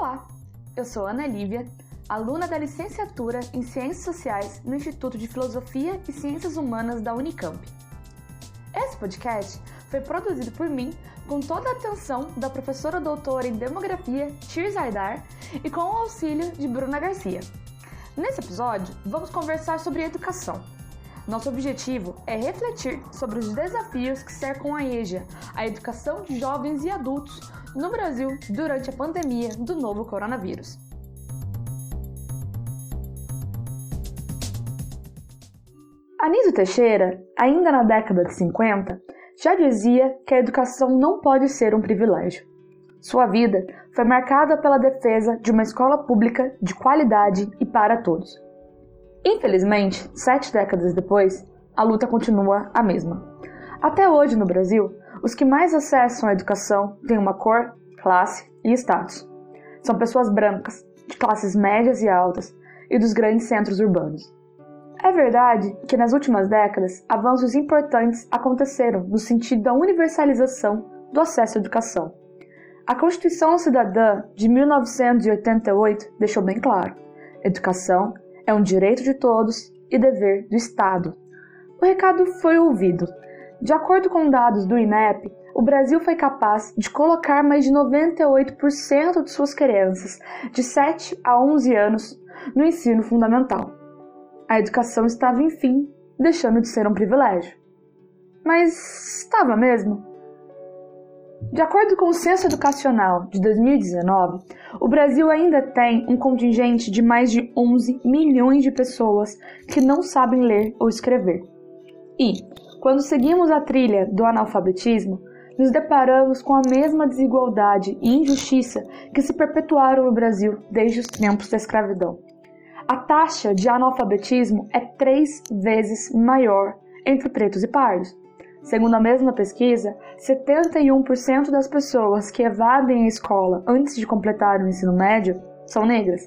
Olá, eu sou Ana Lívia, aluna da Licenciatura em Ciências Sociais no Instituto de Filosofia e Ciências Humanas da Unicamp. Esse podcast foi produzido por mim com toda a atenção da professora doutora em Demografia Thais Aydar e com o auxílio de Bruna Garcia. Nesse episódio, vamos conversar sobre educação. Nosso objetivo é refletir sobre os desafios que cercam a EJA, a educação de jovens e adultos, no Brasil durante a pandemia do novo coronavírus. Anísio Teixeira, ainda na década de 50, já dizia que a educação não pode ser um privilégio. Sua vida foi marcada pela defesa de uma escola pública de qualidade e para todos. Infelizmente, 7 décadas depois, a luta continua a mesma. Até hoje, no Brasil, os que mais acessam a educação têm uma cor, classe e status. São pessoas brancas, de classes médias e altas e dos grandes centros urbanos. É verdade que nas últimas décadas, avanços importantes aconteceram no sentido da universalização do acesso à educação. A Constituição Cidadã de 1988 deixou bem claro: educação é um direito de todos e dever do Estado. O recado foi ouvido. De acordo com dados do INEP, o Brasil foi capaz de colocar mais de 98% de suas crianças de 7 a 11 anos no ensino fundamental. A educação estava, enfim, deixando de ser um privilégio. Mas estava mesmo? De acordo com o Censo Educacional de 2019, o Brasil ainda tem um contingente de mais de 11 milhões de pessoas que não sabem ler ou escrever. E, quando seguimos a trilha do analfabetismo, nos deparamos com a mesma desigualdade e injustiça que se perpetuaram no Brasil desde os tempos da escravidão. A taxa de analfabetismo é 3 vezes maior entre pretos e pardos. Segundo a mesma pesquisa, 71% das pessoas que evadem a escola antes de completar o ensino médio são negras.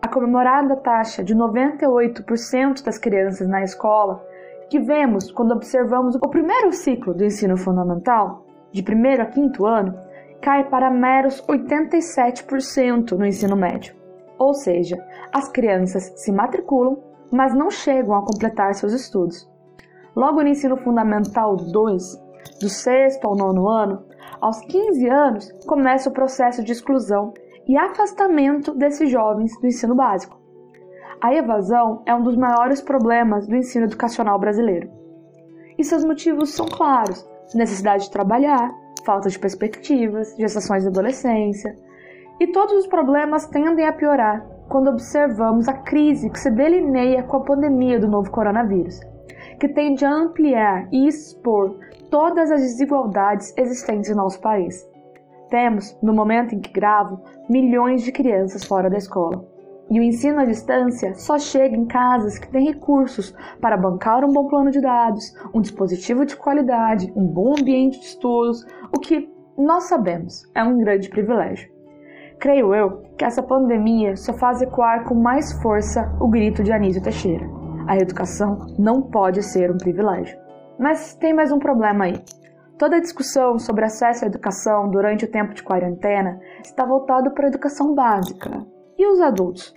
A comemorada taxa de 98% das crianças na escola, que vemos quando observamos o primeiro ciclo do ensino fundamental, de 1º a 5º ano, cai para meros 87% no ensino médio. Ou seja, as crianças se matriculam, mas não chegam a completar seus estudos. Logo no ensino fundamental 2, do 6º ao 9º ano, aos 15 anos começa o processo de exclusão e afastamento desses jovens do ensino básico. A evasão é um dos maiores problemas do ensino educacional brasileiro. E seus motivos são claros: necessidade de trabalhar, falta de perspectivas, gestações da adolescência. E todos os problemas tendem a piorar quando observamos a crise que se delineia com a pandemia do novo coronavírus, que tende a ampliar e expor todas as desigualdades existentes em nosso país. Temos, no momento em que gravo, milhões de crianças fora da escola. E o ensino à distância só chega em casas que têm recursos para bancar um bom plano de dados, um dispositivo de qualidade, um bom ambiente de estudos, o que nós sabemos é um grande privilégio. Creio eu que essa pandemia só faz ecoar com mais força o grito de Anísio Teixeira: a educação não pode ser um privilégio. Mas tem mais um problema aí. Toda a discussão sobre acesso à educação durante o tempo de quarentena está voltada para a educação básica. E os adultos?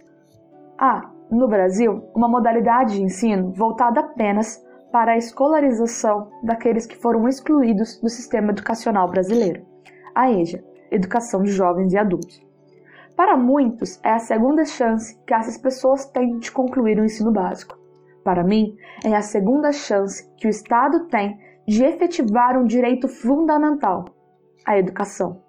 Há, no Brasil, uma modalidade de ensino voltada apenas para a escolarização daqueles que foram excluídos do sistema educacional brasileiro, a EJA, Educação de Jovens e Adultos. Para muitos, é a segunda chance que essas pessoas têm de concluir o ensino básico. Para mim, é a segunda chance que o Estado tem de efetivar um direito fundamental, a educação.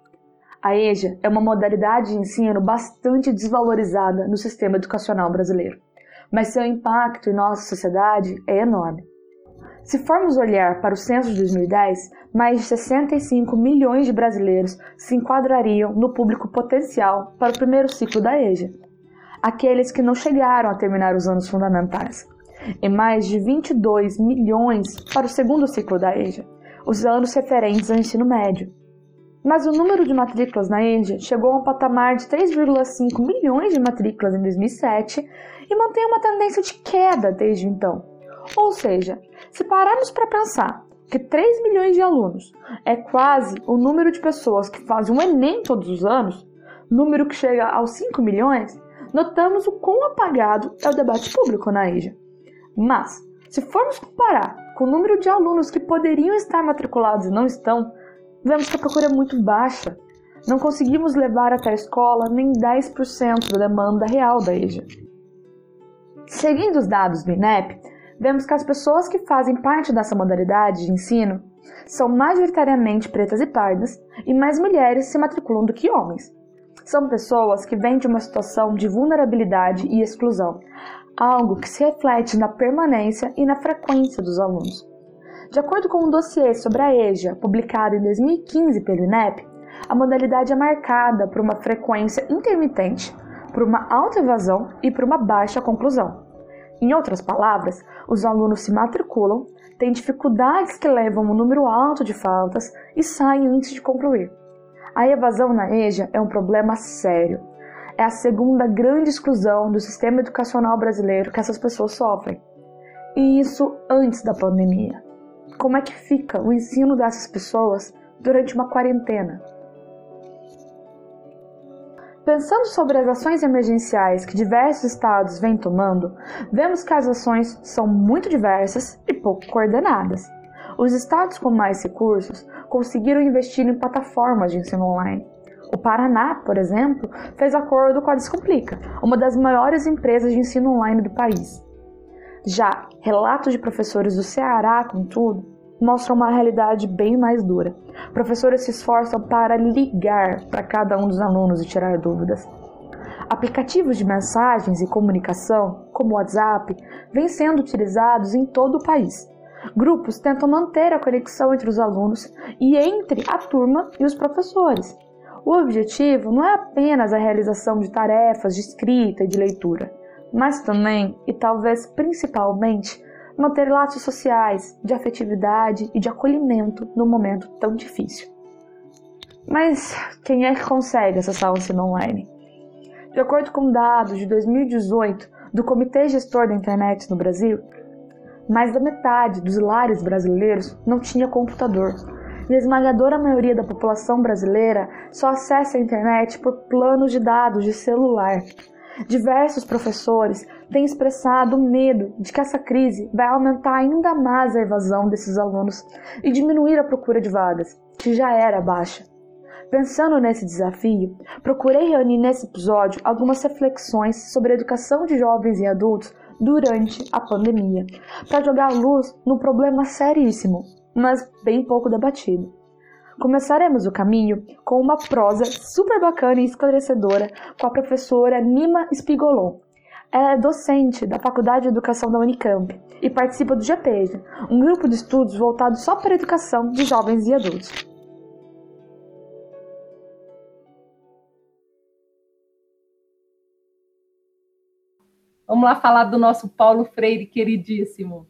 A EJA é uma modalidade de ensino bastante desvalorizada no sistema educacional brasileiro, mas seu impacto em nossa sociedade é enorme. Se formos olhar para o censo de 2010, mais de 65 milhões de brasileiros se enquadrariam no público potencial para o primeiro ciclo da EJA, aqueles que não chegaram a terminar os anos fundamentais, e mais de 22 milhões para o segundo ciclo da EJA, os anos referentes ao ensino médio. Mas o número de matrículas na EJA chegou a um patamar de 3,5 milhões de matrículas em 2007 e mantém uma tendência de queda desde então. Ou seja, se pararmos para pensar que 3 milhões de alunos é quase o número de pessoas que fazem um ENEM todos os anos, número que chega aos 5 milhões, notamos o quão apagado é o debate público na EJA. Mas, se formos comparar com o número de alunos que poderiam estar matriculados e não estão, vemos que a procura é muito baixa. Não conseguimos levar até a escola nem 10% da demanda real da EJA. Seguindo os dados do INEP, vemos que as pessoas que fazem parte dessa modalidade de ensino são majoritariamente pretas e pardas, e mais mulheres se matriculam do que homens. São pessoas que vêm de uma situação de vulnerabilidade e exclusão, algo que se reflete na permanência e na frequência dos alunos. De acordo com um dossiê sobre a EJA, publicado em 2015 pelo INEP, a modalidade é marcada por uma frequência intermitente, por uma alta evasão e por uma baixa conclusão. Em outras palavras, os alunos se matriculam, têm dificuldades que levam a um número alto de faltas e saem antes de concluir. A evasão na EJA é um problema sério. É a segunda grande exclusão do sistema educacional brasileiro que essas pessoas sofrem. E isso antes da pandemia. Como é que fica o ensino dessas pessoas durante uma quarentena? Pensando sobre as ações emergenciais que diversos estados vêm tomando, vemos que as ações são muito diversas e pouco coordenadas. Os estados com mais recursos conseguiram investir em plataformas de ensino online. O Paraná, por exemplo, fez acordo com a Descomplica, uma das maiores empresas de ensino online do país. Já relatos de professores do Ceará, contudo, mostram uma realidade bem mais dura. Professores se esforçam para ligar para cada um dos alunos e tirar dúvidas. Aplicativos de mensagens e comunicação, como o WhatsApp, vêm sendo utilizados em todo o país. Grupos tentam manter a conexão entre os alunos e entre a turma e os professores. O objetivo não é apenas a realização de tarefas de escrita e de leitura, mas também, e talvez principalmente, manter laços sociais, de afetividade e de acolhimento num momento tão difícil. Mas quem é que consegue acessar o ensino online? De acordo com dados de 2018 do Comitê Gestor da Internet no Brasil, mais da metade dos lares brasileiros não tinha computador, e a esmagadora maioria da população brasileira só acessa a internet por planos de dados de celular. Diversos professores têm expressado medo de que essa crise vai aumentar ainda mais a evasão desses alunos e diminuir a procura de vagas, que já era baixa. Pensando nesse desafio, procurei reunir nesse episódio algumas reflexões sobre a educação de jovens e adultos durante a pandemia, para jogar luz num problema seríssimo, mas bem pouco debatido. Começaremos o caminho com uma prosa super bacana e esclarecedora com a professora Nima Espigolon. Ela é docente da Faculdade de Educação da Unicamp e participa do GEPES, um grupo de estudos voltado só para a educação de jovens e adultos. Vamos lá falar do nosso Paulo Freire queridíssimo.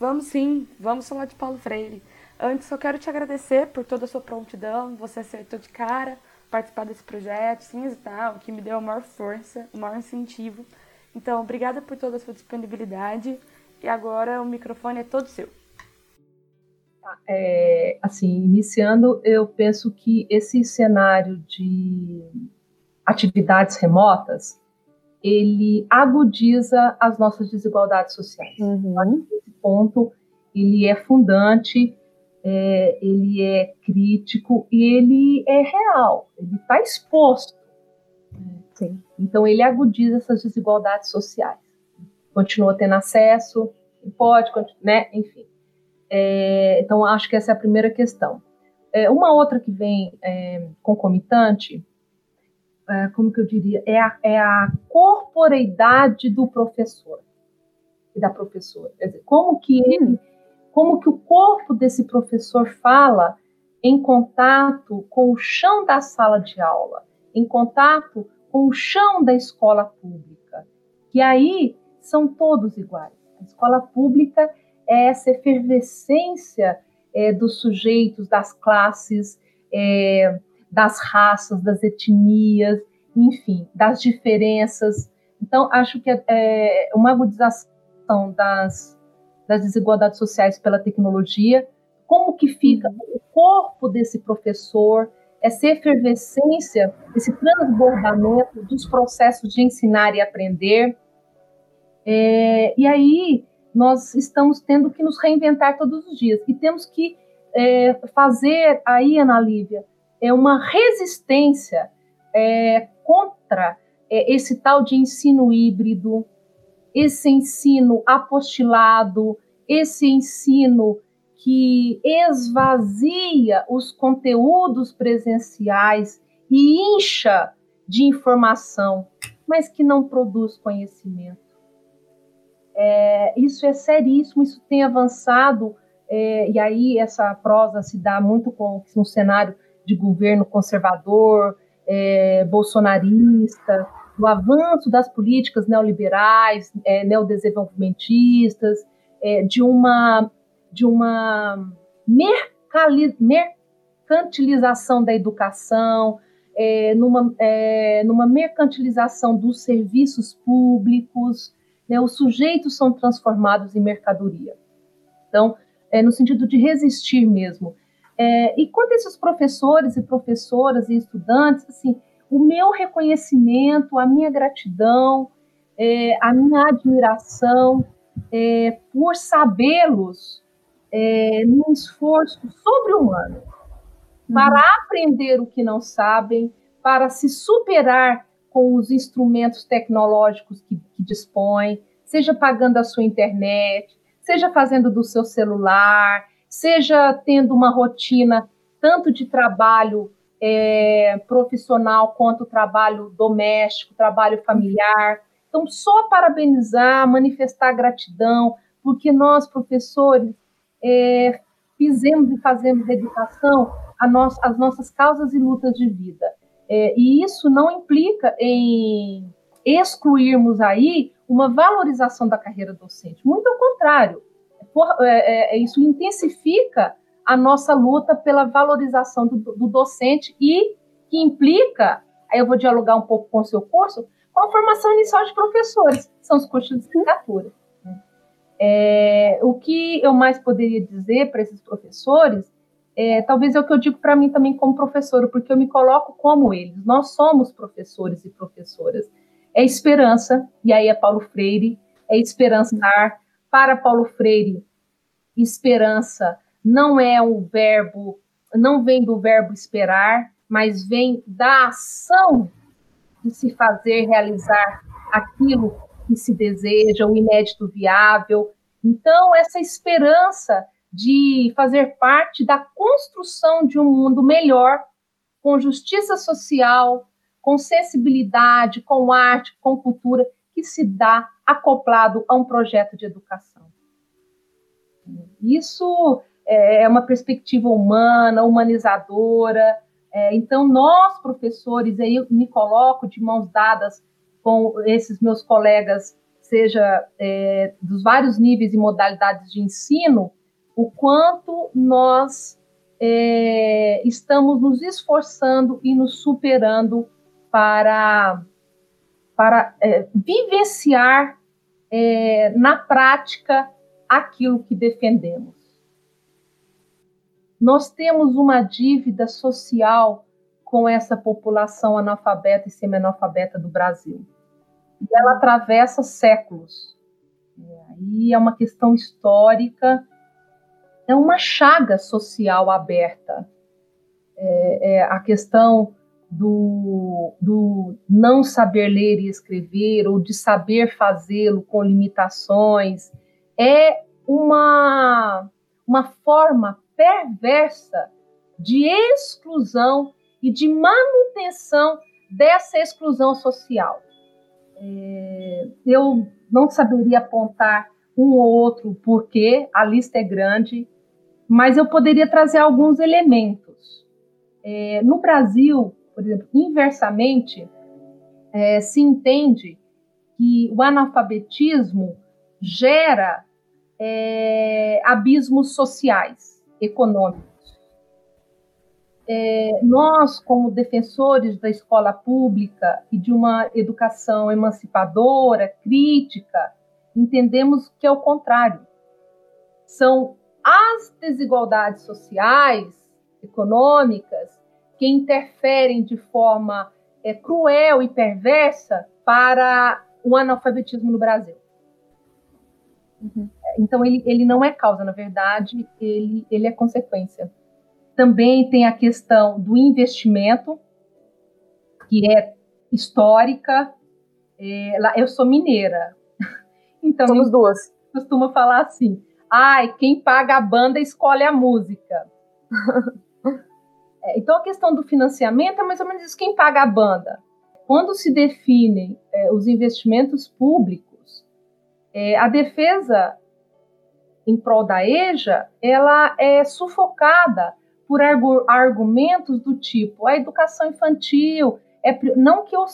Vamos sim, vamos falar de Paulo Freire. Antes, eu quero te agradecer por toda a sua prontidão, você acertou de cara participar desse projeto, sim e tal, que me deu a maior força, o maior incentivo. Então, obrigada por toda a sua disponibilidade e agora o microfone é todo seu. Iniciando, eu penso que esse cenário de atividades remotas, ele agudiza as nossas desigualdades sociais. Uhum. Esse ponto, ele é fundante. Ele é crítico e ele é real, ele está exposto. Sim. Então, ele agudiza essas desigualdades sociais. Continua tendo acesso, pode, né? Enfim. Então, acho que essa é a primeira questão. Uma outra que vem concomitante, é a corporeidade do professor e da professora. Quer dizer, como que o corpo desse professor fala em contato com o chão da sala de aula, em contato com o chão da escola pública. E aí são todos iguais. A escola pública é essa efervescência dos sujeitos, das classes, das raças, das etnias, enfim, das diferenças. Então, acho que é uma agudização das desigualdades sociais pela tecnologia, como que fica o corpo desse professor essa efervescência, esse transbordamento dos processos de ensinar e aprender. E aí nós estamos tendo que nos reinventar todos os dias. E temos que fazer aí, Ana Lívia, uma resistência contra esse tal de ensino híbrido, esse ensino apostilado, esse ensino que esvazia os conteúdos presenciais e incha de informação, mas que não produz conhecimento. Isso é seríssimo, isso tem avançado, e aí essa prosa se dá muito com um cenário de governo conservador, bolsonarista, o avanço das políticas neoliberais, neodesenvolvimentistas, de uma mercantilização da educação, numa mercantilização dos serviços públicos, né, os sujeitos são transformados em mercadoria. Então, no sentido de resistir mesmo. E quanto a esses professores e professoras e estudantes, assim, o meu reconhecimento, a minha gratidão, a minha admiração por sabê-los num esforço sobre-humano para aprender o que não sabem, para se superar com os instrumentos tecnológicos que dispõem, seja pagando a sua internet, seja fazendo do seu celular, seja tendo uma rotina tanto de trabalho profissional quanto trabalho doméstico, trabalho familiar. Então, só parabenizar, manifestar gratidão, porque nós, professores, fizemos e fazemos da educação as nossas causas e lutas de vida. E isso não implica em excluirmos aí uma valorização da carreira docente. Muito ao contrário. Isso intensifica a nossa luta pela valorização do docente e que implica, aí eu vou dialogar um pouco com o seu curso, com a formação inicial de professores, que são os cursos de licenciatura. O que eu mais poderia dizer para esses professores, talvez é o que eu digo para mim também como professora, porque eu me coloco como eles, nós somos professores e professoras. É esperança, e aí é Paulo Freire, é esperançar. Para Paulo Freire, esperança não é um verbo, não vem do verbo esperar, mas vem da ação de se fazer realizar aquilo que se deseja, o inédito viável. Então, essa esperança de fazer parte da construção de um mundo melhor, com justiça social, com sensibilidade, com arte, com cultura, que se dá acoplado a um projeto de educação. Isso é uma perspectiva humana, humanizadora. Então, nós, professores, aí eu me coloco de mãos dadas com esses meus colegas, seja dos vários níveis e modalidades de ensino, o quanto nós estamos nos esforçando e nos superando para vivenciar na prática aquilo que defendemos. Nós temos uma dívida social com essa população analfabeta e semi-analfabeta do Brasil. E ela atravessa séculos. E é uma questão histórica, é uma chaga social aberta. A questão do não saber ler e escrever, ou de saber fazê-lo com limitações, é uma forma perversa de exclusão e de manutenção dessa exclusão social. Eu não saberia apontar um ou outro porquê, a lista é grande, mas eu poderia trazer alguns elementos. No Brasil, por exemplo, inversamente, se entende que o analfabetismo gera abismos sociais, econômicos. Nós, como defensores da escola pública e de uma educação emancipadora, crítica, entendemos que é o contrário. São as desigualdades sociais, econômicas, que interferem de forma cruel e perversa para o analfabetismo no Brasil. Uhum. Então, ele não é causa, na verdade, ele é consequência. Também tem a questão do investimento, que é histórica. Eu sou mineira. Então, somos duas. Costumo falar assim, quem paga a banda escolhe a música. Então, a questão do financiamento é mais ou menos isso, quem paga a banda. Quando se definem os investimentos públicos, a defesa em prol da EJA, ela é sufocada por argumentos do tipo a educação infantil, não que eu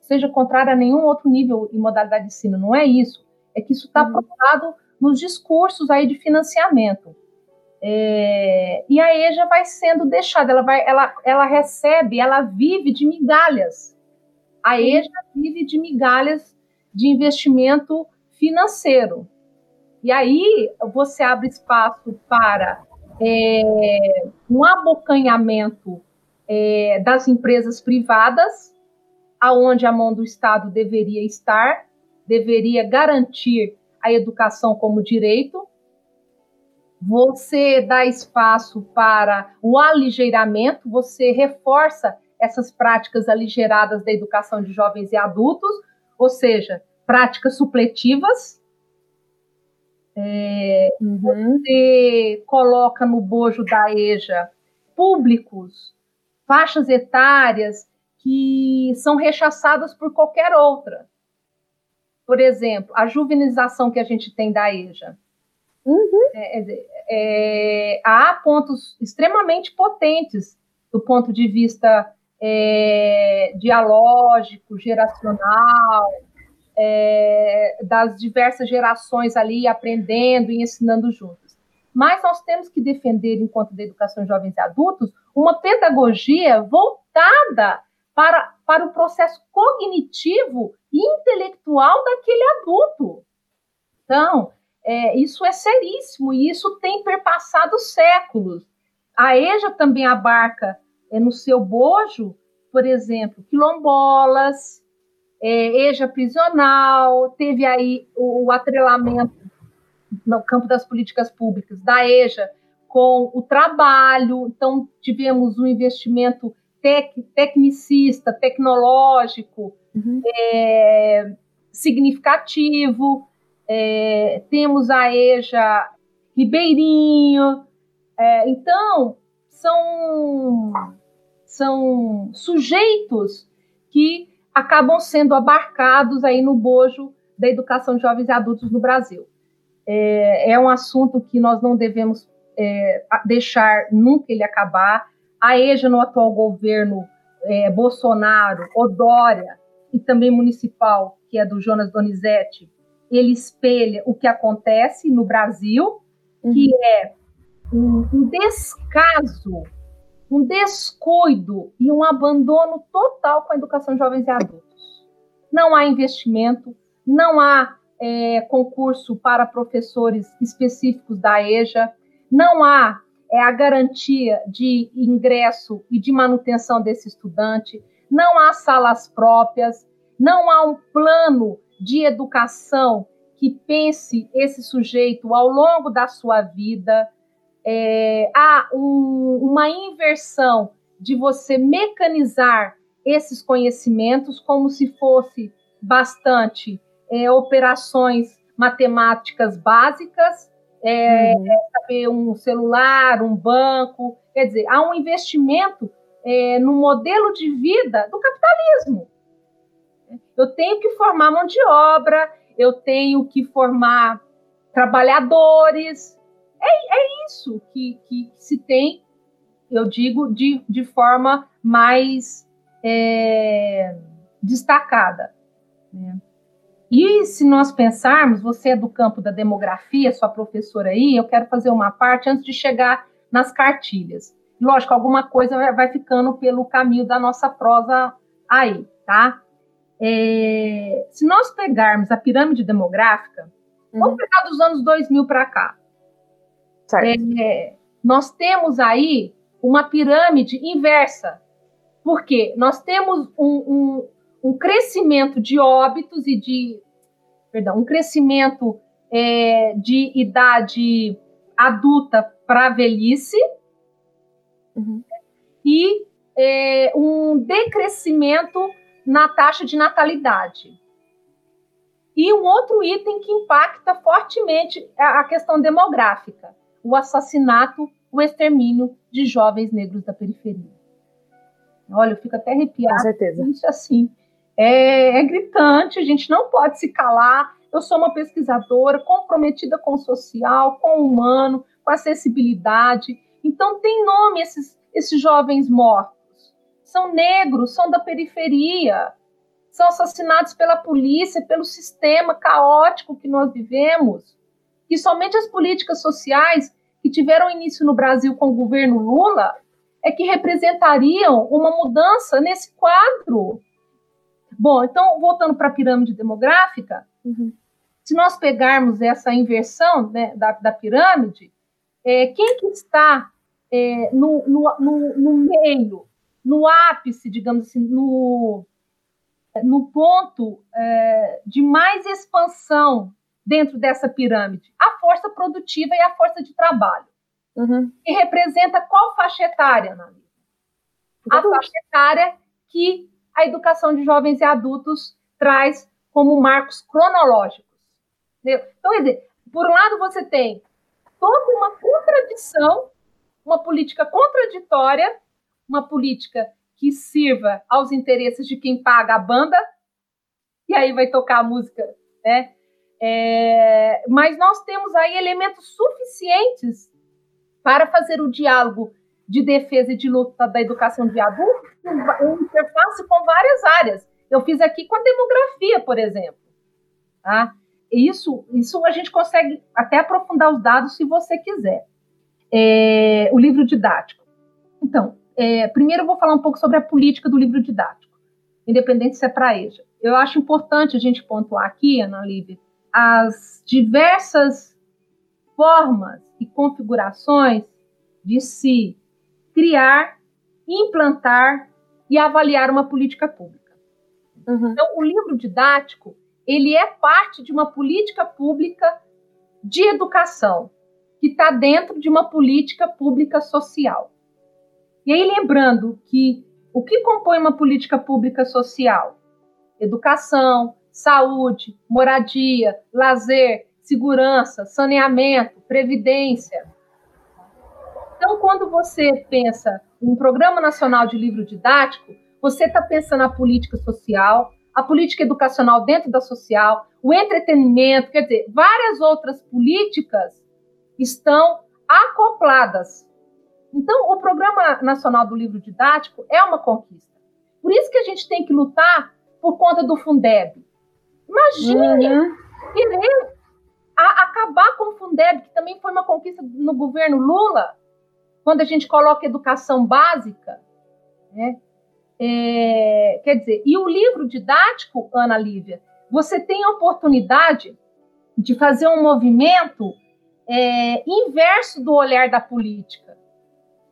seja contrária a nenhum outro nível e modalidade de ensino, não é isso, é que isso está provado nos discursos aí de financiamento. E a EJA vai sendo deixada, ela recebe, ela vive de migalhas. A EJA vive de migalhas de investimento financeiro. E aí você abre espaço para um abocanhamento das empresas privadas, aonde a mão do Estado deveria estar, deveria garantir a educação como direito. Você dá espaço para o aligeiramento, você reforça essas práticas aligeiradas da educação de jovens e adultos, ou seja, práticas supletivas. Você coloca no bojo da EJA públicos, faixas etárias que são rechaçadas por qualquer outra. Por exemplo, a juvenização que a gente tem da EJA. Há pontos extremamente potentes do ponto de vista dialógico, geracional, das diversas gerações ali aprendendo e ensinando juntos. Mas nós temos que defender, enquanto da educação de jovens e adultos, uma pedagogia voltada para o processo cognitivo e intelectual daquele adulto. Então, isso é seríssimo e isso tem perpassado séculos. A EJA também abarca no seu bojo, por exemplo, quilombolas, EJA prisional, teve aí o atrelamento no campo das políticas públicas da EJA com o trabalho. Então, tivemos um investimento tecnicista, tecnológico, significativo. Temos a EJA Ribeirinho, então são sujeitos que acabam sendo abarcados aí no bojo da educação de jovens e adultos no Brasil. É um assunto que nós não devemos deixar nunca ele acabar. A EJA no atual governo Bolsonaro, Odória e também municipal, que é do Jonas Donizete, ele espelha o que acontece no Brasil, que é um descaso, um descuido e um abandono total com a educação de jovens e adultos. Não há investimento, não há concurso para professores específicos da EJA, não há a garantia de ingresso e de manutenção desse estudante, não há salas próprias, não há um plano de educação que pense esse sujeito ao longo da sua vida. Há uma inversão de você mecanizar esses conhecimentos como se fosse bastante operações matemáticas básicas, saber um celular, um banco, quer dizer, há um investimento no modelo de vida do capitalismo. Eu tenho que formar mão de obra, eu tenho que formar trabalhadores. É isso que se tem, eu digo, de forma mais destacada. E se nós pensarmos, você é do campo da demografia, sua professora aí, eu quero fazer uma parte antes de chegar nas cartilhas. Lógico, alguma coisa vai ficando pelo caminho da nossa prosa aí, tá? Se nós pegarmos a pirâmide demográfica, vamos pegar dos anos 2000 para cá, nós temos aí uma pirâmide inversa, porque nós temos um crescimento de óbitos e um crescimento de idade adulta para a velhice, uhum, e um decrescimento na taxa de natalidade. E um outro item que impacta fortemente a questão demográfica, o assassinato, o extermínio de jovens negros da periferia. Olha, eu fico até arrepiada. Com certeza. Isso, assim, é gritante, a gente não pode se calar. Eu sou uma pesquisadora comprometida com o social, com o humano, com a acessibilidade. Então, tem nome esses jovens mortos. São negros, são da periferia, são assassinados pela polícia, pelo sistema caótico que nós vivemos. E somente as políticas sociais que tiveram início no Brasil com o governo Lula é que representariam uma mudança nesse quadro. Bom, então, voltando para a pirâmide demográfica, uhum, se nós pegarmos essa inversão, né, da pirâmide, quem que está no meio, no ápice, digamos assim, no ponto de mais expansão dentro dessa pirâmide? A força produtiva e a força de trabalho. Uhum. E representa qual faixa etária, Ana Lívia? A faixa etária que a educação de jovens e adultos traz como marcos cronológicos. Entendeu? Então, quer dizer, por um lado você tem toda uma contradição, uma política contraditória, uma política que sirva aos interesses de quem paga a banda, e aí vai tocar a música, né? Mas nós temos aí elementos suficientes para fazer o diálogo de defesa e de luta da educação de adultos, eu interface com várias áreas. Eu fiz aqui com a demografia, por exemplo. Tá? Isso a gente consegue até aprofundar os dados se você quiser. O livro didático. Então, primeiro eu vou falar um pouco sobre a política do livro didático, independente se é para EJA. Eu acho importante a gente pontuar aqui, Ana Lívia, as diversas formas e configurações de se criar, implantar e avaliar uma política pública. Uhum. Então, o livro didático, ele é parte de uma política pública de educação, que está dentro de uma política pública social. E aí, lembrando que o que compõe uma política pública social? Educação, saúde, moradia, lazer, segurança, saneamento, previdência. Então, quando você pensa em um Programa Nacional de Livro Didático, você está pensando a política social, a política educacional dentro da social, o entretenimento, quer dizer, várias outras políticas estão acopladas. Então, o Programa Nacional do Livro Didático é uma conquista. Por isso que a gente tem que lutar por conta do Fundeb. Imagine, uhum, querer acabar com o Fundeb, que também foi uma conquista no governo Lula, quando a gente coloca educação básica, né? Quer dizer, e o livro didático, Ana Lívia, você tem a oportunidade de fazer um movimento inverso do olhar da política.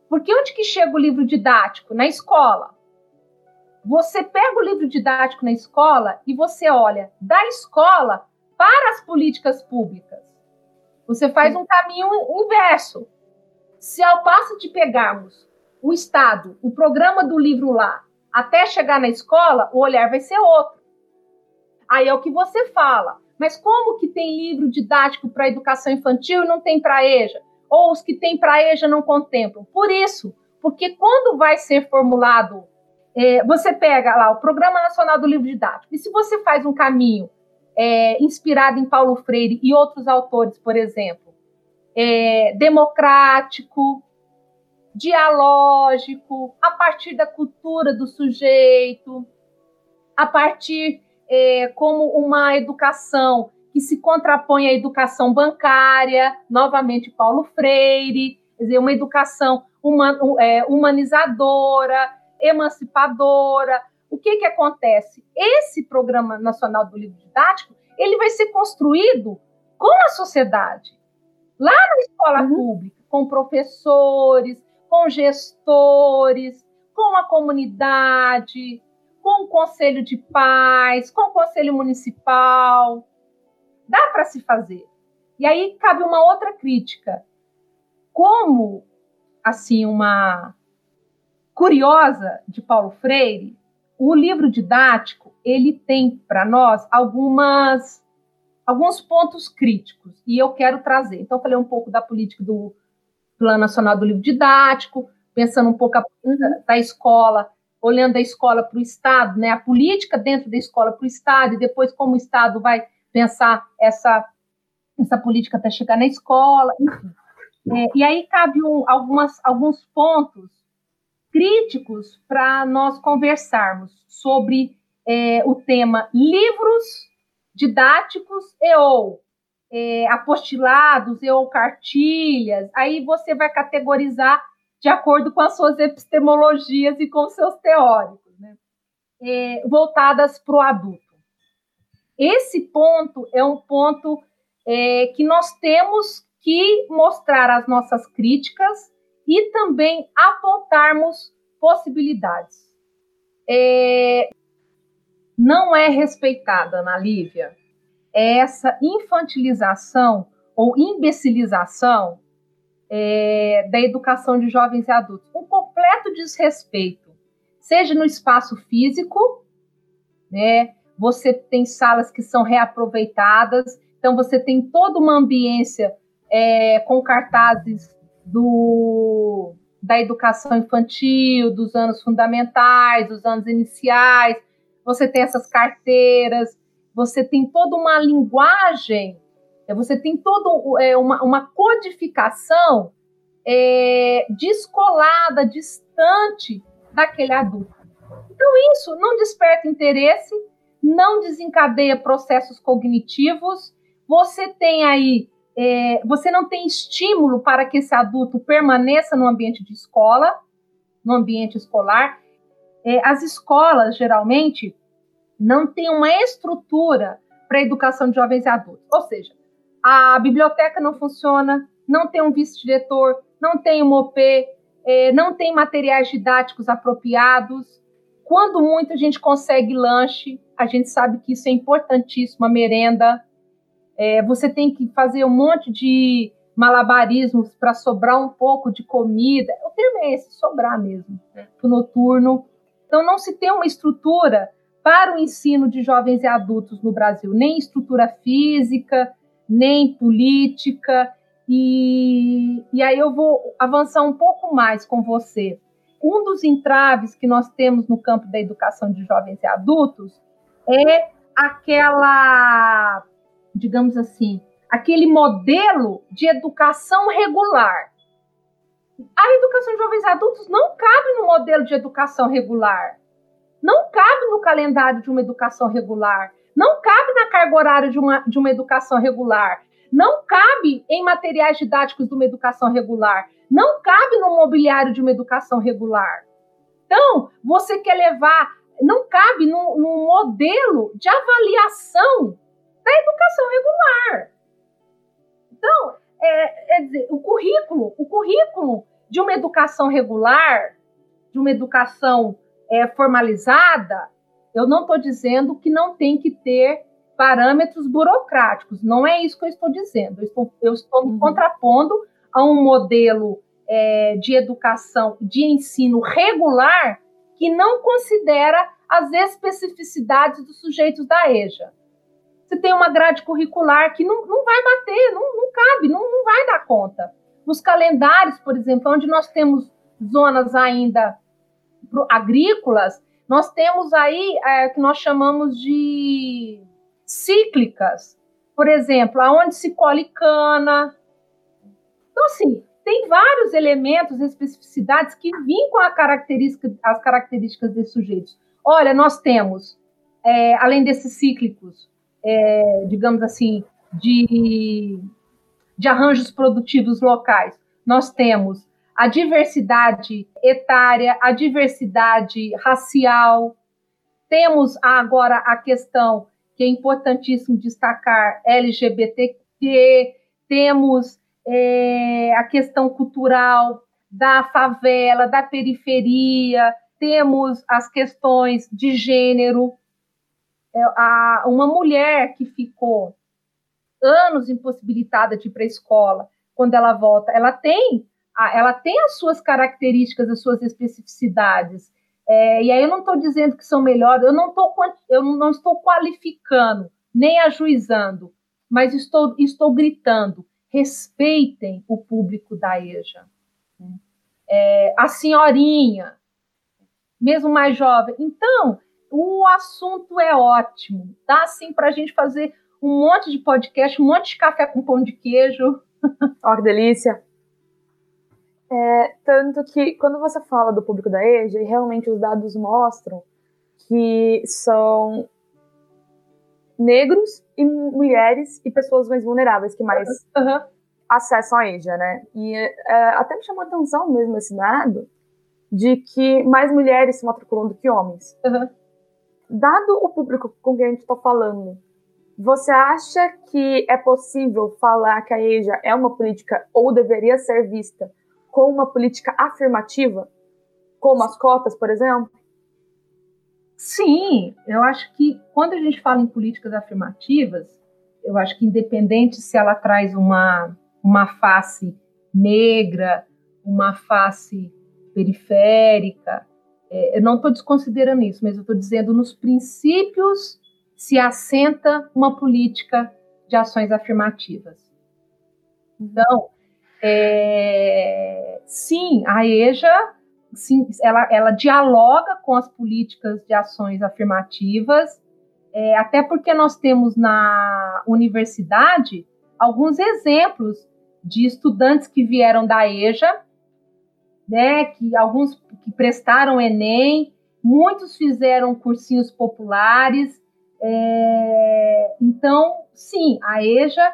Porque onde que chega o livro didático? Na escola. Você pega o livro didático na escola e você olha da escola para as políticas públicas. Você faz um caminho inverso. Se ao passo de pegarmos o Estado, o programa do livro lá, até chegar na escola, o olhar vai ser outro. Aí é o que você fala. Mas como que tem livro didático para educação infantil e não tem para EJA? Ou os que tem para EJA não contemplam? Por isso, porque quando vai ser formulado, você pega lá o Programa Nacional do Livro Didático, e se você faz um caminho inspirado em Paulo Freire e outros autores, por exemplo, democrático, dialógico, a partir da cultura do sujeito, a partir como uma educação que se contrapõe à educação bancária, novamente Paulo Freire, quer dizer, uma educação humanizadora, emancipadora. O que acontece? Esse Programa Nacional do Livro Didático, ele vai ser construído com a sociedade, lá na escola, uhum, pública, com professores, com gestores, com a comunidade, com o Conselho de Pais, com o Conselho Municipal. Dá para se fazer. E aí cabe uma outra crítica. Como, assim, uma curiosa de Paulo Freire, o livro didático, ele tem para nós alguns pontos críticos, e eu quero trazer. Então, eu falei um pouco da política do Plano Nacional do Livro Didático, pensando um pouco da escola, olhando a escola para o Estado, né? A política dentro da escola para o Estado, e depois como o Estado vai pensar essa política até chegar na escola, enfim. E aí cabe alguns pontos críticos para nós conversarmos sobre o tema livros didáticos ou apostilados ou cartilhas. Aí você vai categorizar de acordo com as suas epistemologias e com os seus teóricos, né? Voltadas para o adulto. Esse ponto é um ponto que nós temos que mostrar as nossas críticas e também apontarmos possibilidades. Não é respeitada, Ana Lívia, essa infantilização ou imbecilização da educação de jovens e adultos. Um completo desrespeito, seja no espaço físico, né? Você tem salas que são reaproveitadas, então você tem toda uma ambiência com cartazes da educação infantil, dos anos fundamentais, dos anos iniciais, você tem essas carteiras, você tem toda uma linguagem, você tem toda uma codificação descolada, distante daquele adulto. Então, isso não desperta interesse, não desencadeia processos cognitivos, você tem aí você não tem estímulo para que esse adulto permaneça no ambiente de escola, no ambiente escolar. As escolas, geralmente, não têm uma estrutura para a educação de jovens e adultos. Ou seja, a biblioteca não funciona, não tem um vice-diretor, não tem uma OP, não tem materiais didáticos apropriados. Quando muito, a gente consegue lanche, a gente sabe que isso é importantíssimo, a merenda. Você tem que fazer um monte de malabarismos para sobrar um pouco de comida. O termo é esse, sobrar mesmo, né? O noturno. Então, não se tem uma estrutura para o ensino de jovens e adultos no Brasil, nem estrutura física, nem política. E aí eu vou avançar um pouco mais com você. Um dos entraves que nós temos no campo da educação de jovens e adultos é aquela, digamos assim, aquele modelo de educação regular. A educação de jovens adultos não cabe no modelo de educação regular, não cabe no calendário de uma educação regular, não cabe na carga horária de uma educação regular, não cabe em materiais didáticos de uma educação regular, não cabe no mobiliário de uma educação regular. Então, você quer levar, não cabe num modelo de avaliação da educação regular. Então, o currículo de uma educação regular, de uma educação formalizada, eu não estou dizendo que não tem que ter parâmetros burocráticos, não é isso que eu estou dizendo, eu estou me contrapondo a um modelo de educação, de ensino regular, que não considera as especificidades dos sujeitos da EJA. Você tem uma grade curricular que não vai bater, não cabe, não vai dar conta. Os calendários, por exemplo, onde nós temos zonas ainda agrícolas, nós temos aí que nós chamamos de cíclicas, por exemplo, onde se colhe cana. Então, assim, tem vários elementos, especificidades que vincam as características desses sujeitos. Olha, nós temos, além desses cíclicos, digamos assim, de arranjos produtivos locais. Nós temos a diversidade etária, a diversidade racial, temos agora a questão, que é importantíssimo destacar, LGBTQ, temos a questão cultural, da favela, da periferia, temos as questões de gênero. Uma mulher que ficou anos impossibilitada de ir para a escola, quando ela volta, ela tem as suas características, as suas especificidades. E aí eu não estou dizendo que são melhores, eu não estou qualificando, nem ajuizando, mas estou gritando, respeitem o público da EJA. A senhorinha, mesmo mais jovem. Então, o assunto é ótimo, dá assim para a gente fazer um monte de podcast, um monte de café com pão de queijo. Ó, que delícia! Tanto que, quando você fala do público da EJA, e realmente os dados mostram que são negros e mulheres e pessoas mais vulneráveis que mais acessam a EJA, né? E até me chamou a atenção mesmo esse dado de que mais mulheres se matriculam do que homens. Dado o público com quem a gente está falando, você acha que é possível falar que a EJA é uma política ou deveria ser vista com uma política afirmativa, como as cotas, por exemplo? Sim, eu acho que quando a gente fala em políticas afirmativas, eu acho que independente se ela traz uma face negra, uma face periférica, eu não estou desconsiderando isso, mas eu estou dizendo nos princípios se assenta uma política de ações afirmativas. Então, sim, a EJA, sim, ela dialoga com as políticas de ações afirmativas, até porque nós temos na universidade alguns exemplos de estudantes que vieram da EJA, né, que alguns que prestaram ENEM, muitos fizeram cursinhos populares. Então, sim, a EJA,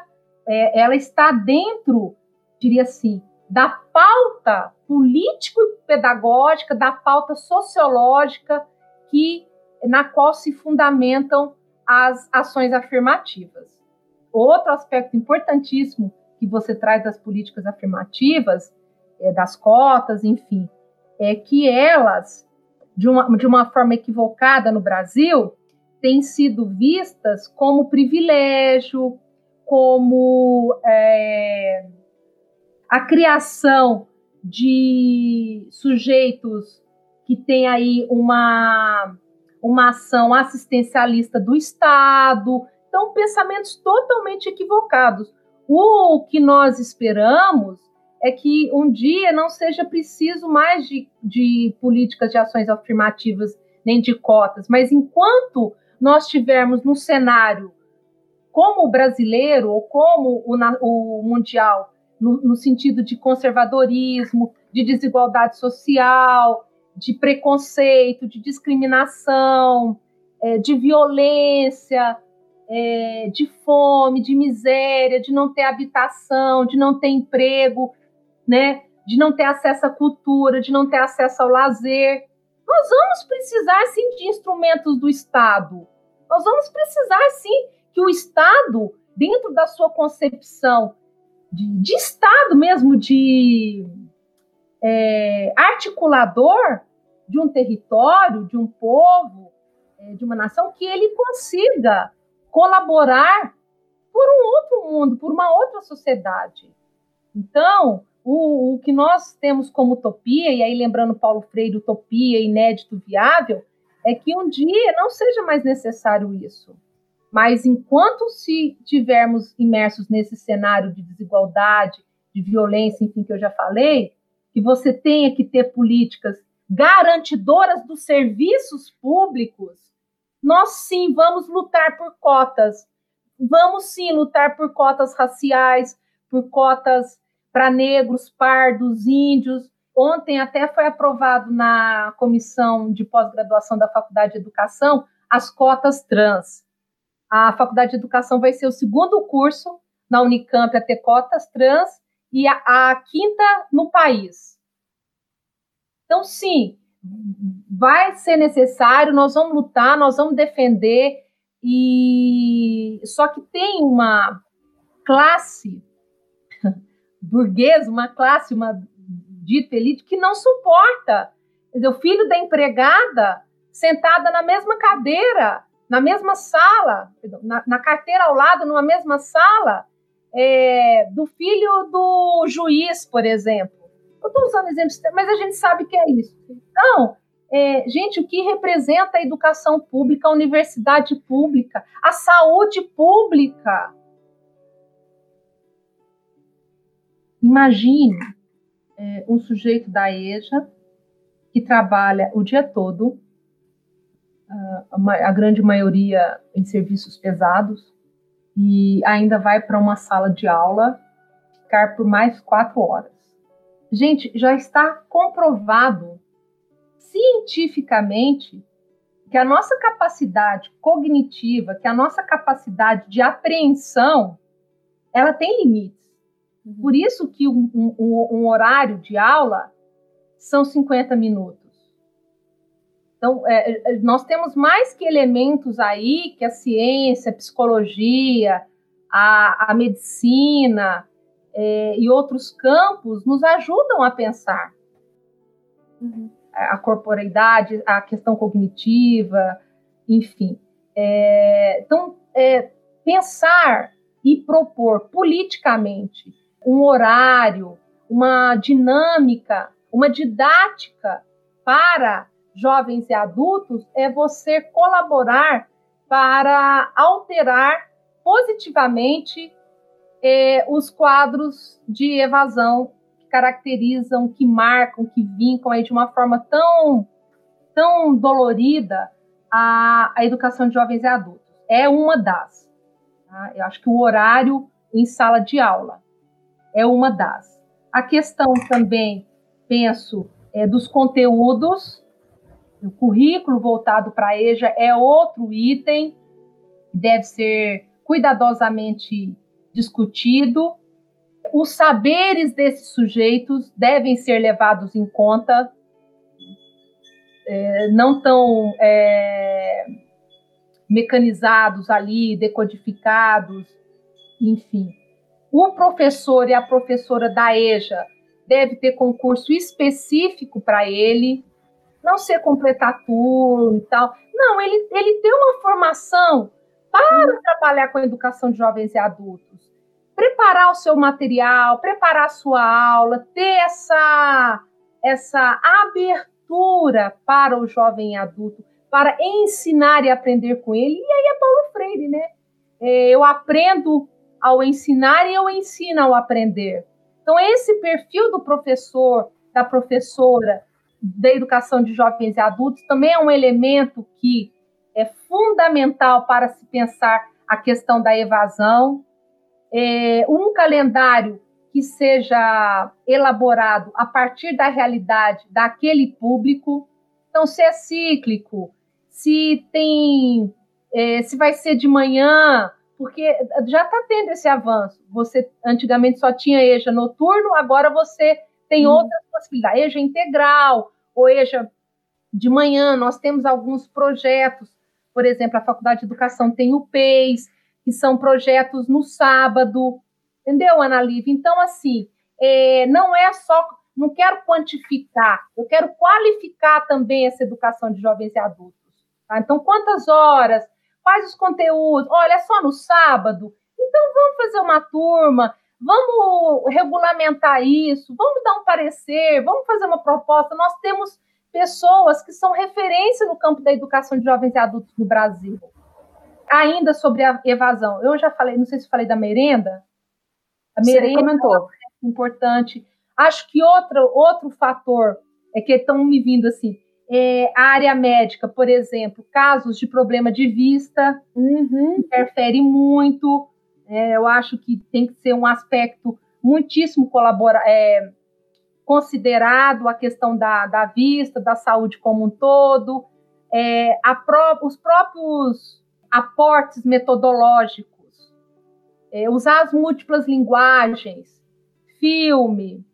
ela está dentro, diria assim, da pauta político-pedagógica, da pauta sociológica na qual se fundamentam as ações afirmativas. Outro aspecto importantíssimo que você traz das políticas afirmativas, das cotas, enfim, é que elas, de uma forma equivocada no Brasil, têm sido vistas como privilégio, como a criação de sujeitos que têm aí uma ação assistencialista do Estado. Então, pensamentos totalmente equivocados. O que nós esperamos é que um dia não seja preciso mais de políticas de ações afirmativas nem de cotas, mas enquanto nós tivermos num cenário como o brasileiro ou como o mundial, no sentido de conservadorismo, de desigualdade social, de preconceito, de discriminação, de violência, de fome, de miséria, de não ter habitação, de não ter emprego, né, de não ter acesso à cultura, de não ter acesso ao lazer. Nós vamos precisar, sim, de instrumentos do Estado. Nós vamos precisar, sim, que o Estado, dentro da sua concepção de Estado mesmo, de articulador de um território, de um povo, de uma nação, que ele consiga colaborar por um outro mundo, por uma outra sociedade. Então, o que nós temos como utopia, e aí lembrando Paulo Freire, utopia, inédito, viável, é que um dia não seja mais necessário isso. Mas enquanto se tivermos imersos nesse cenário de desigualdade, de violência, enfim, que eu já falei, que você tenha que ter políticas garantidoras dos serviços públicos, nós sim vamos lutar por cotas. Vamos sim lutar por cotas raciais, por cotas para negros, pardos, índios. Ontem até foi aprovado na comissão de pós-graduação da Faculdade de Educação as cotas trans. A Faculdade de Educação vai ser o segundo curso na Unicamp a ter cotas trans e a quinta no país. Então, sim, vai ser necessário, nós vamos lutar, nós vamos defender, e só que tem uma classe burguesa, uma classe dita elite, que não suporta, quer dizer, o filho da empregada sentada na mesma cadeira, na mesma sala, na carteira ao lado, numa mesma sala, do filho do juiz, por exemplo. Eu estou usando exemplos, mas a gente sabe que é isso. Então, gente, o que representa a educação pública, a universidade pública, a saúde pública? Imagine um sujeito da EJA que trabalha o dia todo, a grande maioria em serviços pesados, e ainda vai para uma sala de aula ficar por mais 4 horas. Gente, já está comprovado cientificamente que a nossa capacidade cognitiva, que a nossa capacidade de apreensão, ela tem limites. Por isso que um horário de aula são 50 minutos. Então, nós temos mais que elementos aí que a ciência, a psicologia, a medicina e outros campos nos ajudam a pensar. Uhum. A corporeidade, a questão cognitiva, enfim. Então, pensar e propor politicamente um horário, uma dinâmica, uma didática para jovens e adultos é você colaborar para alterar positivamente os quadros de evasão que caracterizam, que marcam, que vincam aí de uma forma tão dolorida a educação de jovens e adultos. É uma das. Tá? Eu acho que o horário em sala de aula é uma das. A questão também, penso, dos conteúdos. O currículo voltado para a EJA é outro item que deve ser cuidadosamente discutido. Os saberes desses sujeitos devem ser levados em conta, não tão mecanizados ali, decodificados, enfim. O professor e a professora da EJA deve ter concurso específico para ele, não ser completar turno e tal. Não, ele tem uma formação para trabalhar com a educação de jovens e adultos. Preparar o seu material, preparar a sua aula, ter essa abertura para o jovem adulto, para ensinar e aprender com ele. E aí é Paulo Freire, né? Eu aprendo ao ensinar e eu ensino ao aprender. Então, esse perfil do professor, da professora, da educação de jovens e adultos também é um elemento que é fundamental para se pensar a questão da evasão. Um calendário que seja elaborado a partir da realidade daquele público. Então, se é cíclico, se vai ser de manhã, porque já está tendo esse avanço. Você antigamente só tinha EJA noturno, agora você tem outras possibilidades, EJA integral, ou EJA de manhã. Nós temos alguns projetos, por exemplo, a Faculdade de Educação tem o PEIS, que são projetos no sábado, entendeu, Ana Lívia? Então, assim, não é só, não quero quantificar, eu quero qualificar também essa educação de jovens e adultos. Tá? Então, quantas horas, quais os conteúdos, olha, é só no sábado? Então, vamos fazer uma turma, vamos regulamentar isso, vamos dar um parecer, vamos fazer uma proposta. Nós temos pessoas que são referência no campo da educação de jovens e adultos no Brasil. Ainda sobre a evasão, eu já falei, não sei se falei da merenda. A merenda comentou. É importante. Acho que outro fator é que estão me vindo assim, a área médica, por exemplo, casos de problema de vista, interfere muito. Eu acho que tem que ser um aspecto muitíssimo considerado, a questão da vista, da saúde como um todo, os próprios aportes metodológicos, usar as múltiplas linguagens, filme,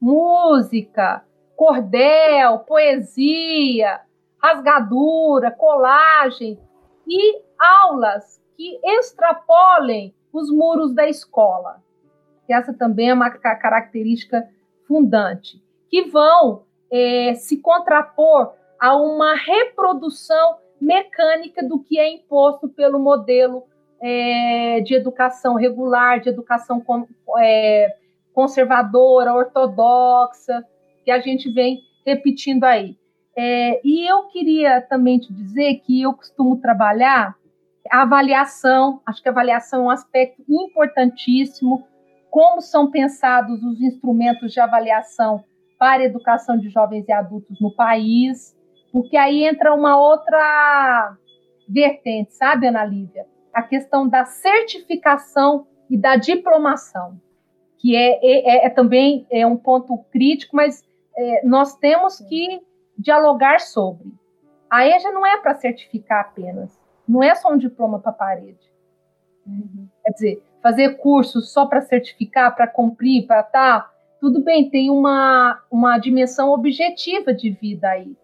música, cordel, poesia, rasgadura, colagem e aulas que extrapolem os muros da escola. Essa também é uma característica fundante. que vão se contrapor a uma reprodução mecânica do que é imposto pelo modelo de educação regular, de educação conservadora, ortodoxa, que a gente vem repetindo aí. E eu queria também te dizer que eu costumo trabalhar a avaliação, acho que a avaliação é um aspecto importantíssimo, como são pensados os instrumentos de avaliação para a educação de jovens e adultos no país, porque aí entra uma outra vertente, sabe, Ana Lívia? A questão da certificação e da diplomação, que também é um ponto crítico, mas nós temos que dialogar sobre. A EJA não é para certificar apenas, não é só um diploma para a parede. Uhum. Quer dizer, fazer cursos só para certificar, para cumprir, para tal, tudo bem, tem uma dimensão objetiva de vida aí.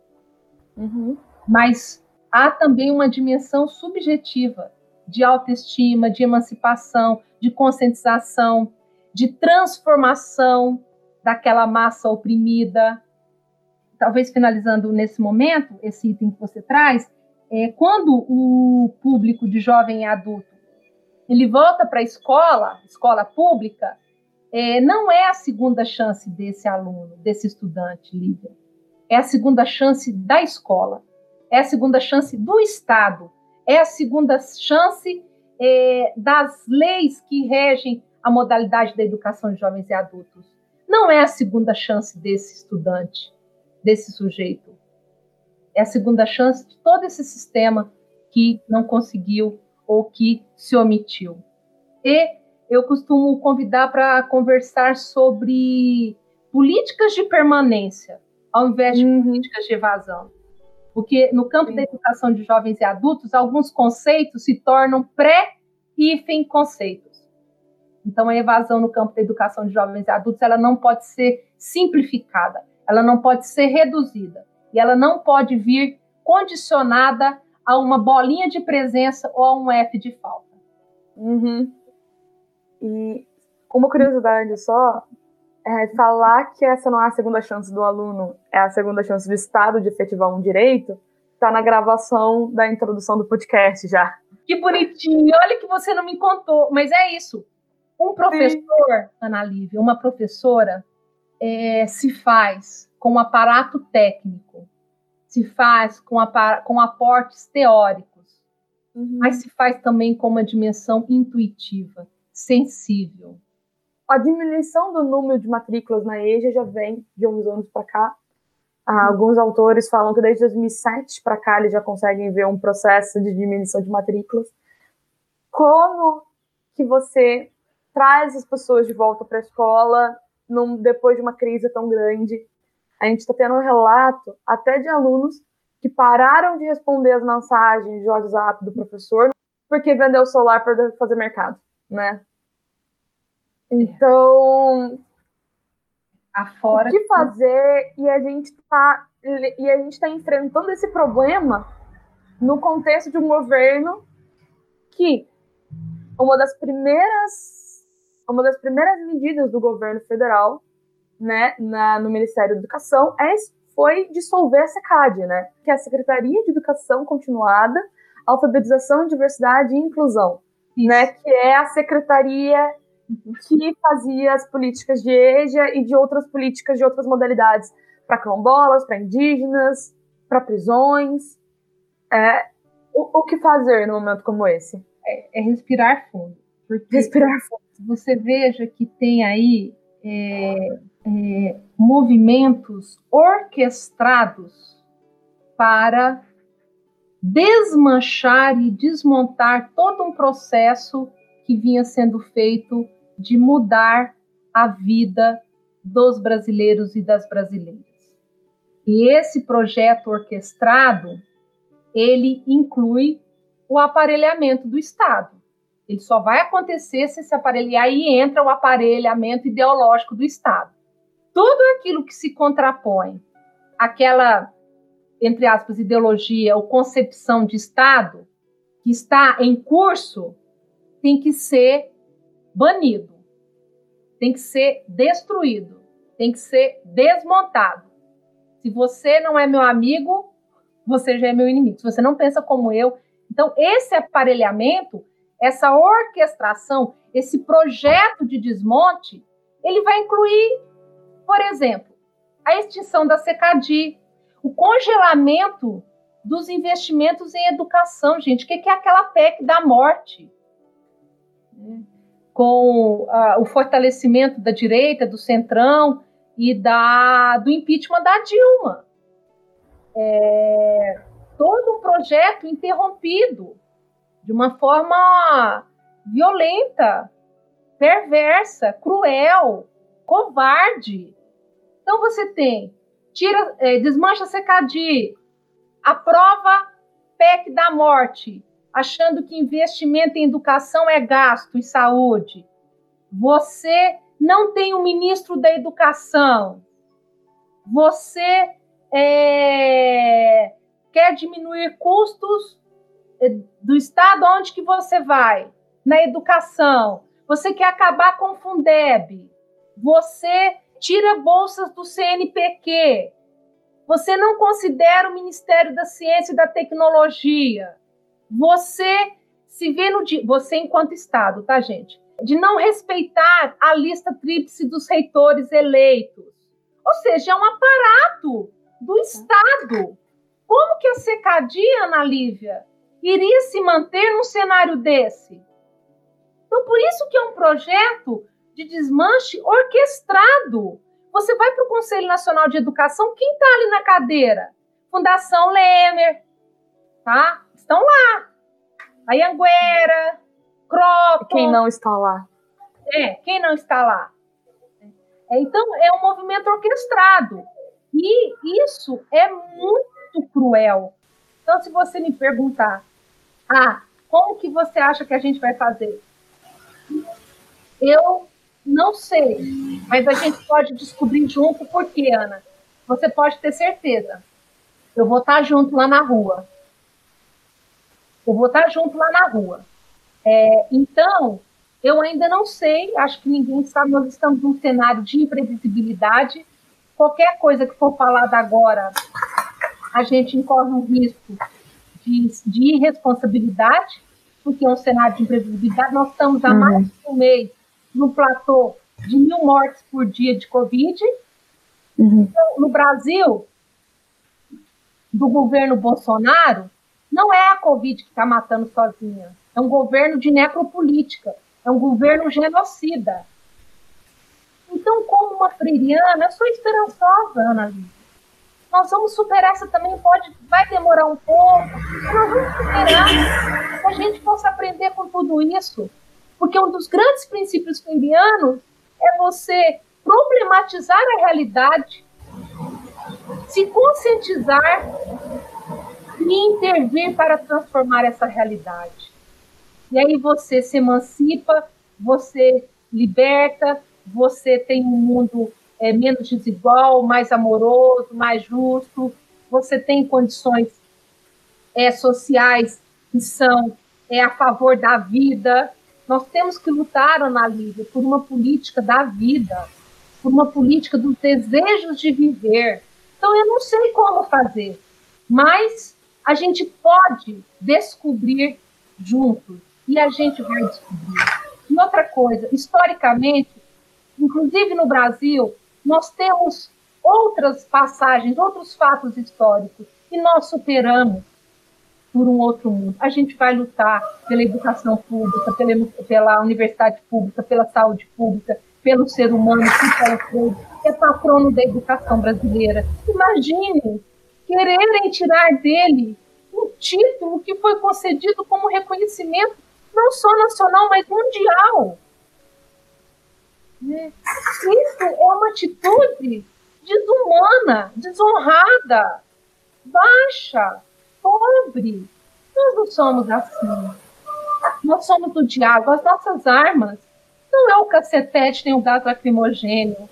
Uhum. Mas há também uma dimensão subjetiva de autoestima, de emancipação, de conscientização, de transformação daquela massa oprimida. Talvez finalizando nesse momento, esse item que você traz, quando o público de jovem e adulto ele volta para a escola pública, não é a segunda chance desse aluno, desse estudante, Lívia. É a segunda chance da escola, é a segunda chance do Estado, é a segunda chance das leis que regem a modalidade da educação de jovens e adultos. Não é a segunda chance desse estudante, desse sujeito. É a segunda chance de todo esse sistema que não conseguiu ou que se omitiu. E eu costumo convidar para conversar sobre políticas de permanência, ao invés de políticas de evasão. Porque no campo da educação de jovens e adultos, alguns conceitos se tornam pré-conceitos. Então, a evasão no campo da educação de jovens e adultos, ela não pode ser simplificada, ela não pode ser reduzida, e ela não pode vir condicionada a uma bolinha de presença ou a um F de falta. Uhum. E, como curiosidade só, falar que essa não é a segunda chance do aluno, é a segunda chance do Estado de efetivar um direito, está na gravação da introdução do podcast já. Que bonitinho! Olha que você não me contou, mas é isso. Um professor, Ana Lívia, uma professora, se faz com um aparato técnico, se faz com aportes teóricos, mas se faz também com uma dimensão intuitiva, sensível. A diminuição do número de matrículas na EJA já vem de uns anos para cá. Alguns autores falam que desde 2007 para cá eles já conseguem ver um processo de diminuição de matrículas. Como que você traz as pessoas de volta para a escola depois de uma crise tão grande? A gente está tendo um relato até de alunos que pararam de responder as mensagens de WhatsApp do professor porque vendeu o celular para fazer mercado, né? Então, afora, o que fazer? E a gente está enfrentando esse problema no contexto de um governo que uma das primeiras medidas do governo federal, né, no Ministério da Educação, foi dissolver a SECAD, né, que é a Secretaria de Educação Continuada, Alfabetização, Diversidade e Inclusão, né, que é a secretaria que fazia as políticas de EJA e de outras políticas de outras modalidades, para quilombolas, para indígenas, para prisões. O que fazer num momento como esse? É respirar fundo. Respirar fundo. Você veja que tem aí movimentos orquestrados para desmanchar e desmontar todo um processo que vinha sendo feito de mudar a vida dos brasileiros e das brasileiras. E esse projeto orquestrado, ele inclui o aparelhamento do Estado. Ele só vai acontecer se aparelhar, e entra o aparelhamento ideológico do Estado. Tudo aquilo que se contrapõe àquela, entre aspas, ideologia ou concepção de Estado que está em curso tem que ser banido, tem que ser destruído, tem que ser desmontado. Se você não é meu amigo, você já é meu inimigo. Se você não pensa como eu... Então, esse aparelhamento, essa orquestração, esse projeto de desmonte, ele vai incluir, por exemplo, a extinção da SECAD, o congelamento dos investimentos em educação, gente. O que é aquela PEC da morte? Com o fortalecimento da direita, do centrão e do impeachment da Dilma. Todo um projeto interrompido de uma forma violenta, perversa, cruel, covarde. Então você tem, desmancha a SECAD, aprova PEC da morte, achando que investimento em educação é gasto e saúde. Você não tem um ministro da educação. Você quer diminuir custos do Estado, onde que você vai? Na educação. Você quer acabar com o Fundeb. Você tira bolsas do CNPq. Você não considera o Ministério da Ciência e da Tecnologia. Você se vê você enquanto Estado, tá, gente? De não respeitar a lista tríplice dos reitores eleitos. Ou seja, é um aparato do Estado. Como que a SECAD, Ana Lívia, iria se manter num cenário desse? Então, por isso que é um projeto de desmanche orquestrado. Você vai para o Conselho Nacional de Educação, quem está ali na cadeira? Fundação Lemer, tá? Estão lá. A Anguera, Cropo... Quem não está lá. Quem não está lá. Então, é um movimento orquestrado. E isso é muito cruel. Então, se você me perguntar, como que você acha que a gente vai fazer? Eu não sei, mas a gente pode descobrir junto, porque, Ana, você pode ter certeza. Eu vou estar junto lá na rua. Então, eu ainda não sei, acho que ninguém sabe, nós estamos num cenário de imprevisibilidade. Qualquer coisa que for falada agora, a gente incorre um risco de irresponsabilidade, porque é um cenário de imprevisibilidade. Nós estamos há mais de um mês no platô de 1.000 mortes por dia de Covid. Então, no Brasil, do governo Bolsonaro, não é a Covid que está matando sozinha. É um governo de necropolítica. É um governo genocida. Então, como uma freiriana, eu sou esperançosa, Ana Lívia. Nós vamos superar essa também. Vai demorar um pouco. Mas nós vamos superar. Se a gente possa aprender com tudo isso. Porque um dos grandes princípios freirianos é você problematizar a realidade, se conscientizar e intervir para transformar essa realidade. E aí você se emancipa, você liberta, você tem um mundo menos desigual, mais amoroso, mais justo, você tem condições sociais que são a favor da vida. Nós temos que lutar, Ana Lívia, por uma política da vida, por uma política dos desejos de viver. Então, eu não sei como fazer, mas a gente pode descobrir juntos. E a gente vai descobrir. E outra coisa, historicamente, inclusive no Brasil, nós temos outras passagens, outros fatos históricos, e nós superamos por um outro mundo. A gente vai lutar pela educação pública, pela universidade pública, pela saúde pública, pelo ser humano, que é patrono da educação brasileira. Imagine quererem tirar dele um título que foi concedido como reconhecimento não só nacional, mas mundial. Isso é uma atitude desumana, desonrada, baixa, pobre. Nós não somos assim. Nós somos do diabo. As nossas armas não é o cacetete, nem o gás lacrimogênio,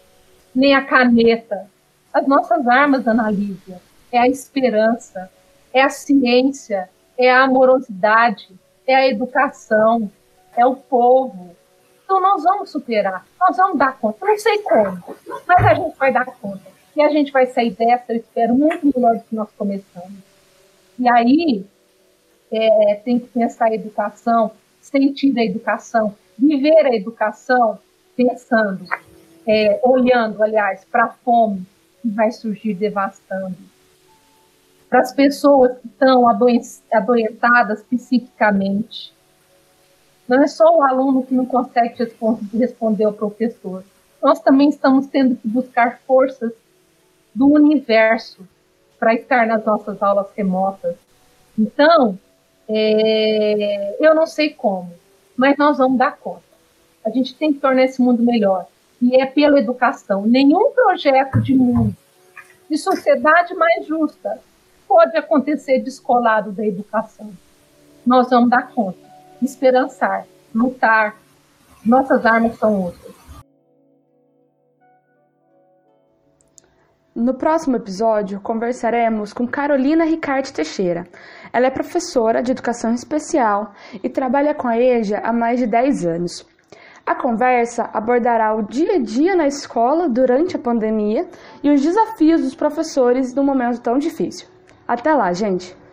nem a caneta. As nossas armas, Ana Lívia, é a esperança, é a ciência, é a amorosidade, é a educação, é o povo, Então, nós vamos superar, nós vamos dar conta. Não sei como, mas a gente vai dar conta. E a gente vai sair dessa, eu espero, muito melhor do que nós começamos. E aí, tem que pensar a educação, sentir a educação, viver a educação, pensando, olhando, aliás, para a fome que vai surgir devastando. Para as pessoas que estão adoentadas psiquicamente. Não é só o aluno que não consegue responder ao professor. Nós também estamos tendo que buscar forças do universo para estar nas nossas aulas remotas. Então, eu não sei como, mas nós vamos dar conta. A gente tem que tornar esse mundo melhor. E é pela educação. Nenhum projeto de mundo, de sociedade mais justa, pode acontecer descolado da educação. Nós vamos dar conta. Esperançar, lutar, nossas armas são outras. No próximo episódio, conversaremos com Carolina Ricarte Teixeira. Ela é professora de educação especial e trabalha com a EJA há mais de 10 anos. A conversa abordará o dia a dia na escola durante a pandemia e os desafios dos professores num momento tão difícil. Até lá, gente!